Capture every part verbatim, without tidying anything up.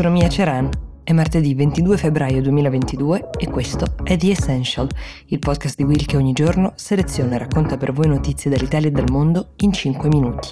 Sono Mia Ceran, è martedì ventidue febbraio duemilaventidue e questo è The Essential, il podcast di Will che ogni giorno seleziona e racconta per voi notizie dall'Italia e dal mondo in cinque minuti.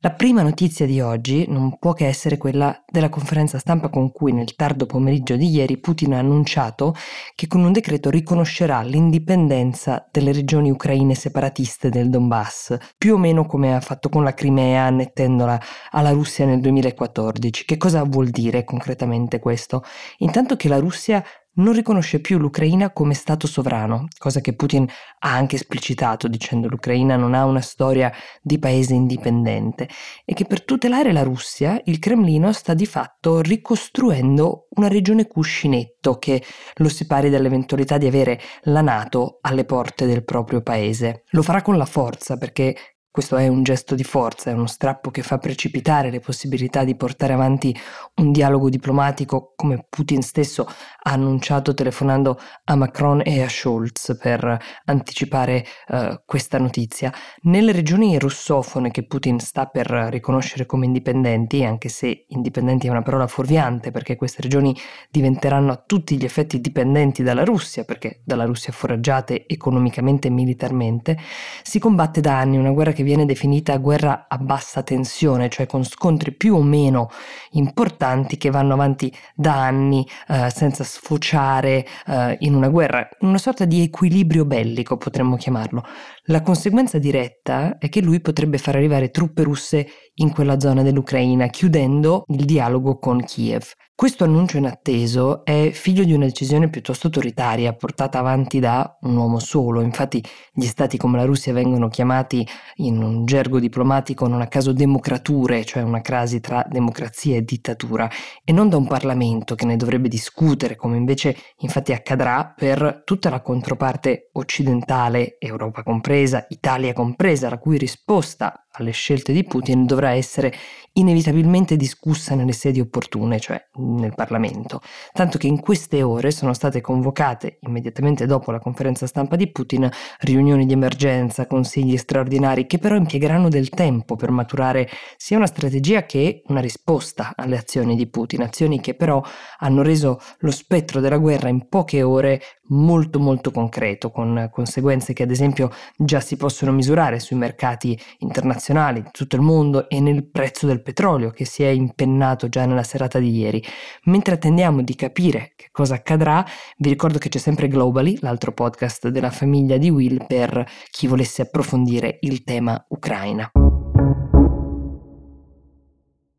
La prima notizia di oggi non può che essere quella della conferenza stampa con cui nel tardo pomeriggio di ieri Putin ha annunciato che con un decreto riconoscerà l'indipendenza delle regioni ucraine separatiste del Donbass, più o meno come ha fatto con la Crimea annettendola alla Russia nel duemilaquattordici. Che cosa vuol dire concretamente questo? Intanto che la Russia non riconosce più l'Ucraina come Stato sovrano, cosa che Putin ha anche esplicitato dicendo l'Ucraina non ha una storia di paese indipendente e che per tutelare la Russia il Cremlino sta di fatto ricostruendo una regione cuscinetto che lo separi dall'eventualità di avere la NATO alle porte del proprio paese. Lo farà con la forza perché questo è un gesto di forza, è uno strappo che fa precipitare le possibilità di portare avanti un dialogo diplomatico, come Putin stesso ha annunciato telefonando a Macron e a Scholz per anticipare uh, questa notizia. Nelle regioni russofone che Putin sta per riconoscere come indipendenti, anche se indipendenti è una parola fuorviante perché queste regioni diventeranno a tutti gli effetti dipendenti dalla Russia, perché dalla Russia foraggiate economicamente e militarmente, si combatte da anni una guerra che viene definita guerra a bassa tensione, cioè con scontri più o meno importanti che vanno avanti da anni eh, senza sfociare eh, in una guerra, una sorta di equilibrio bellico potremmo chiamarlo. La conseguenza diretta è che lui potrebbe far arrivare truppe russe in quella zona dell'Ucraina, chiudendo il dialogo con Kiev. Questo annuncio inatteso è figlio di una decisione piuttosto autoritaria portata avanti da un uomo solo. Infatti gli stati come la Russia vengono chiamati in un gergo diplomatico non a caso democrature, cioè una crasi tra democrazia e dittatura, e non da un Parlamento che ne dovrebbe discutere, come invece infatti accadrà per tutta la controparte occidentale, Europa compresa, Italia compresa, la cui risposta alle scelte di Putin dovrà essere inevitabilmente discussa nelle sedi opportune, cioè nel Parlamento. Tanto che in queste ore sono state convocate, immediatamente dopo la conferenza stampa di Putin, riunioni di emergenza, consigli straordinari, che però impiegheranno del tempo per maturare sia una strategia che una risposta alle azioni di Putin, azioni che però hanno reso lo spettro della guerra in poche ore molto molto concreto, con conseguenze che ad esempio già si possono misurare sui mercati internazionali di tutto il mondo e nel prezzo del petrolio che si è impennato già nella serata di ieri. Mentre attendiamo di capire che cosa accadrà, vi ricordo che c'è sempre Globally, l'altro podcast della famiglia di Will, per chi volesse approfondire il tema Ucraina.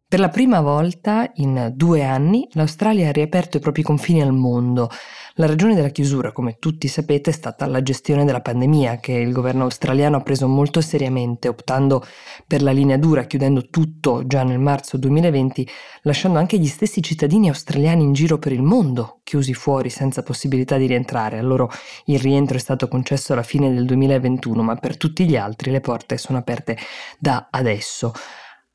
Per la prima volta in due anni l'Australia ha riaperto i propri confini al mondo. La ragione della chiusura, come tutti sapete, è stata la gestione della pandemia che il governo australiano ha preso molto seriamente, optando per la linea dura, chiudendo tutto già nel marzo duemilaventi, lasciando anche gli stessi cittadini australiani in giro per il mondo, chiusi fuori senza possibilità di rientrare. A loro il rientro è stato concesso alla fine del duemilaventuno, ma per tutti gli altri le porte sono aperte da adesso.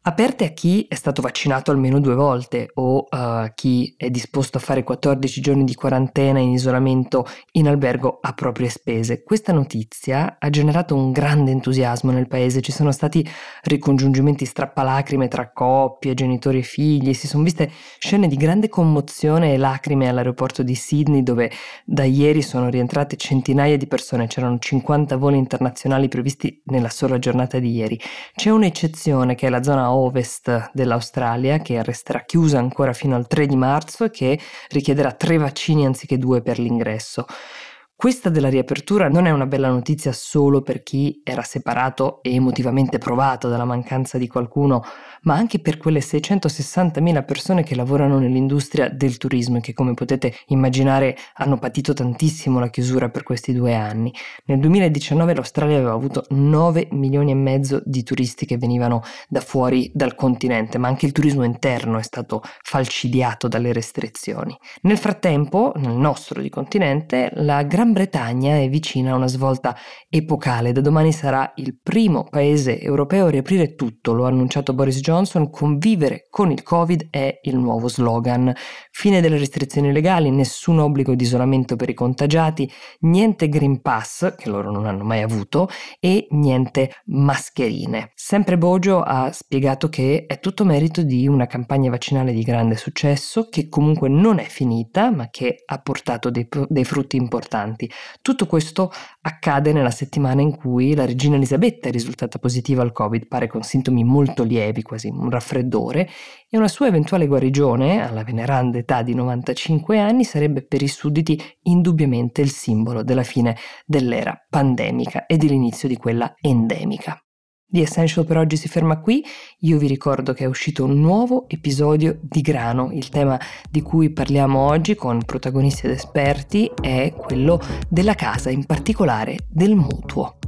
Aperte a chi è stato vaccinato almeno due volte o uh, chi è disposto a fare quattordici giorni di quarantena in isolamento in albergo a proprie spese. Questa notizia ha generato un grande entusiasmo nel paese, ci sono stati ricongiungimenti strappalacrime tra coppie, genitori e figli, si sono viste scene di grande commozione e lacrime all'aeroporto di Sydney, dove da ieri sono rientrate centinaia di persone, c'erano cinquanta voli internazionali previsti nella sola giornata di ieri. C'è un'eccezione che è la zona ovest dell'Australia, che resterà chiusa ancora fino al tre di marzo e che richiederà tre vaccini anziché due per l'ingresso. Questa della riapertura non è una bella notizia solo per chi era separato e emotivamente provato dalla mancanza di qualcuno, ma anche per quelle seicentosessantamila persone che lavorano nell'industria del turismo e che, come potete immaginare, hanno patito tantissimo la chiusura per questi due anni. Nel duemiladiciannove l'Australia aveva avuto nove milioni e mezzo di turisti che venivano da fuori dal continente, ma anche il turismo interno è stato falcidiato dalle restrizioni. Nel frattempo, nel nostro di continente, la gran Gran Bretagna è vicina a una svolta epocale. Da domani sarà il primo paese europeo a riaprire tutto, lo ha annunciato Boris Johnson. Convivere con il Covid è il nuovo slogan. Fine delle restrizioni legali, nessun obbligo di isolamento per i contagiati, niente Green Pass, che loro non hanno mai avuto, e niente mascherine. Sempre Bojo ha spiegato che è tutto merito di una campagna vaccinale di grande successo, che comunque non è finita, ma che ha portato dei, dei frutti importanti. Tutto questo accade nella settimana in cui la regina Elisabetta è risultata positiva al Covid, pare con sintomi molto lievi, quasi un raffreddore, e una sua eventuale guarigione, alla veneranda età di novantacinque anni, sarebbe per i sudditi indubbiamente il simbolo della fine dell'era pandemica e dell'inizio di quella endemica. The Essential per oggi si ferma qui. Io vi ricordo che è uscito un nuovo episodio di Grano. Il tema di cui parliamo oggi con protagonisti ed esperti è quello della casa, in particolare del mutuo.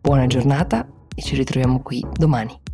Buona giornata e ci ritroviamo qui domani.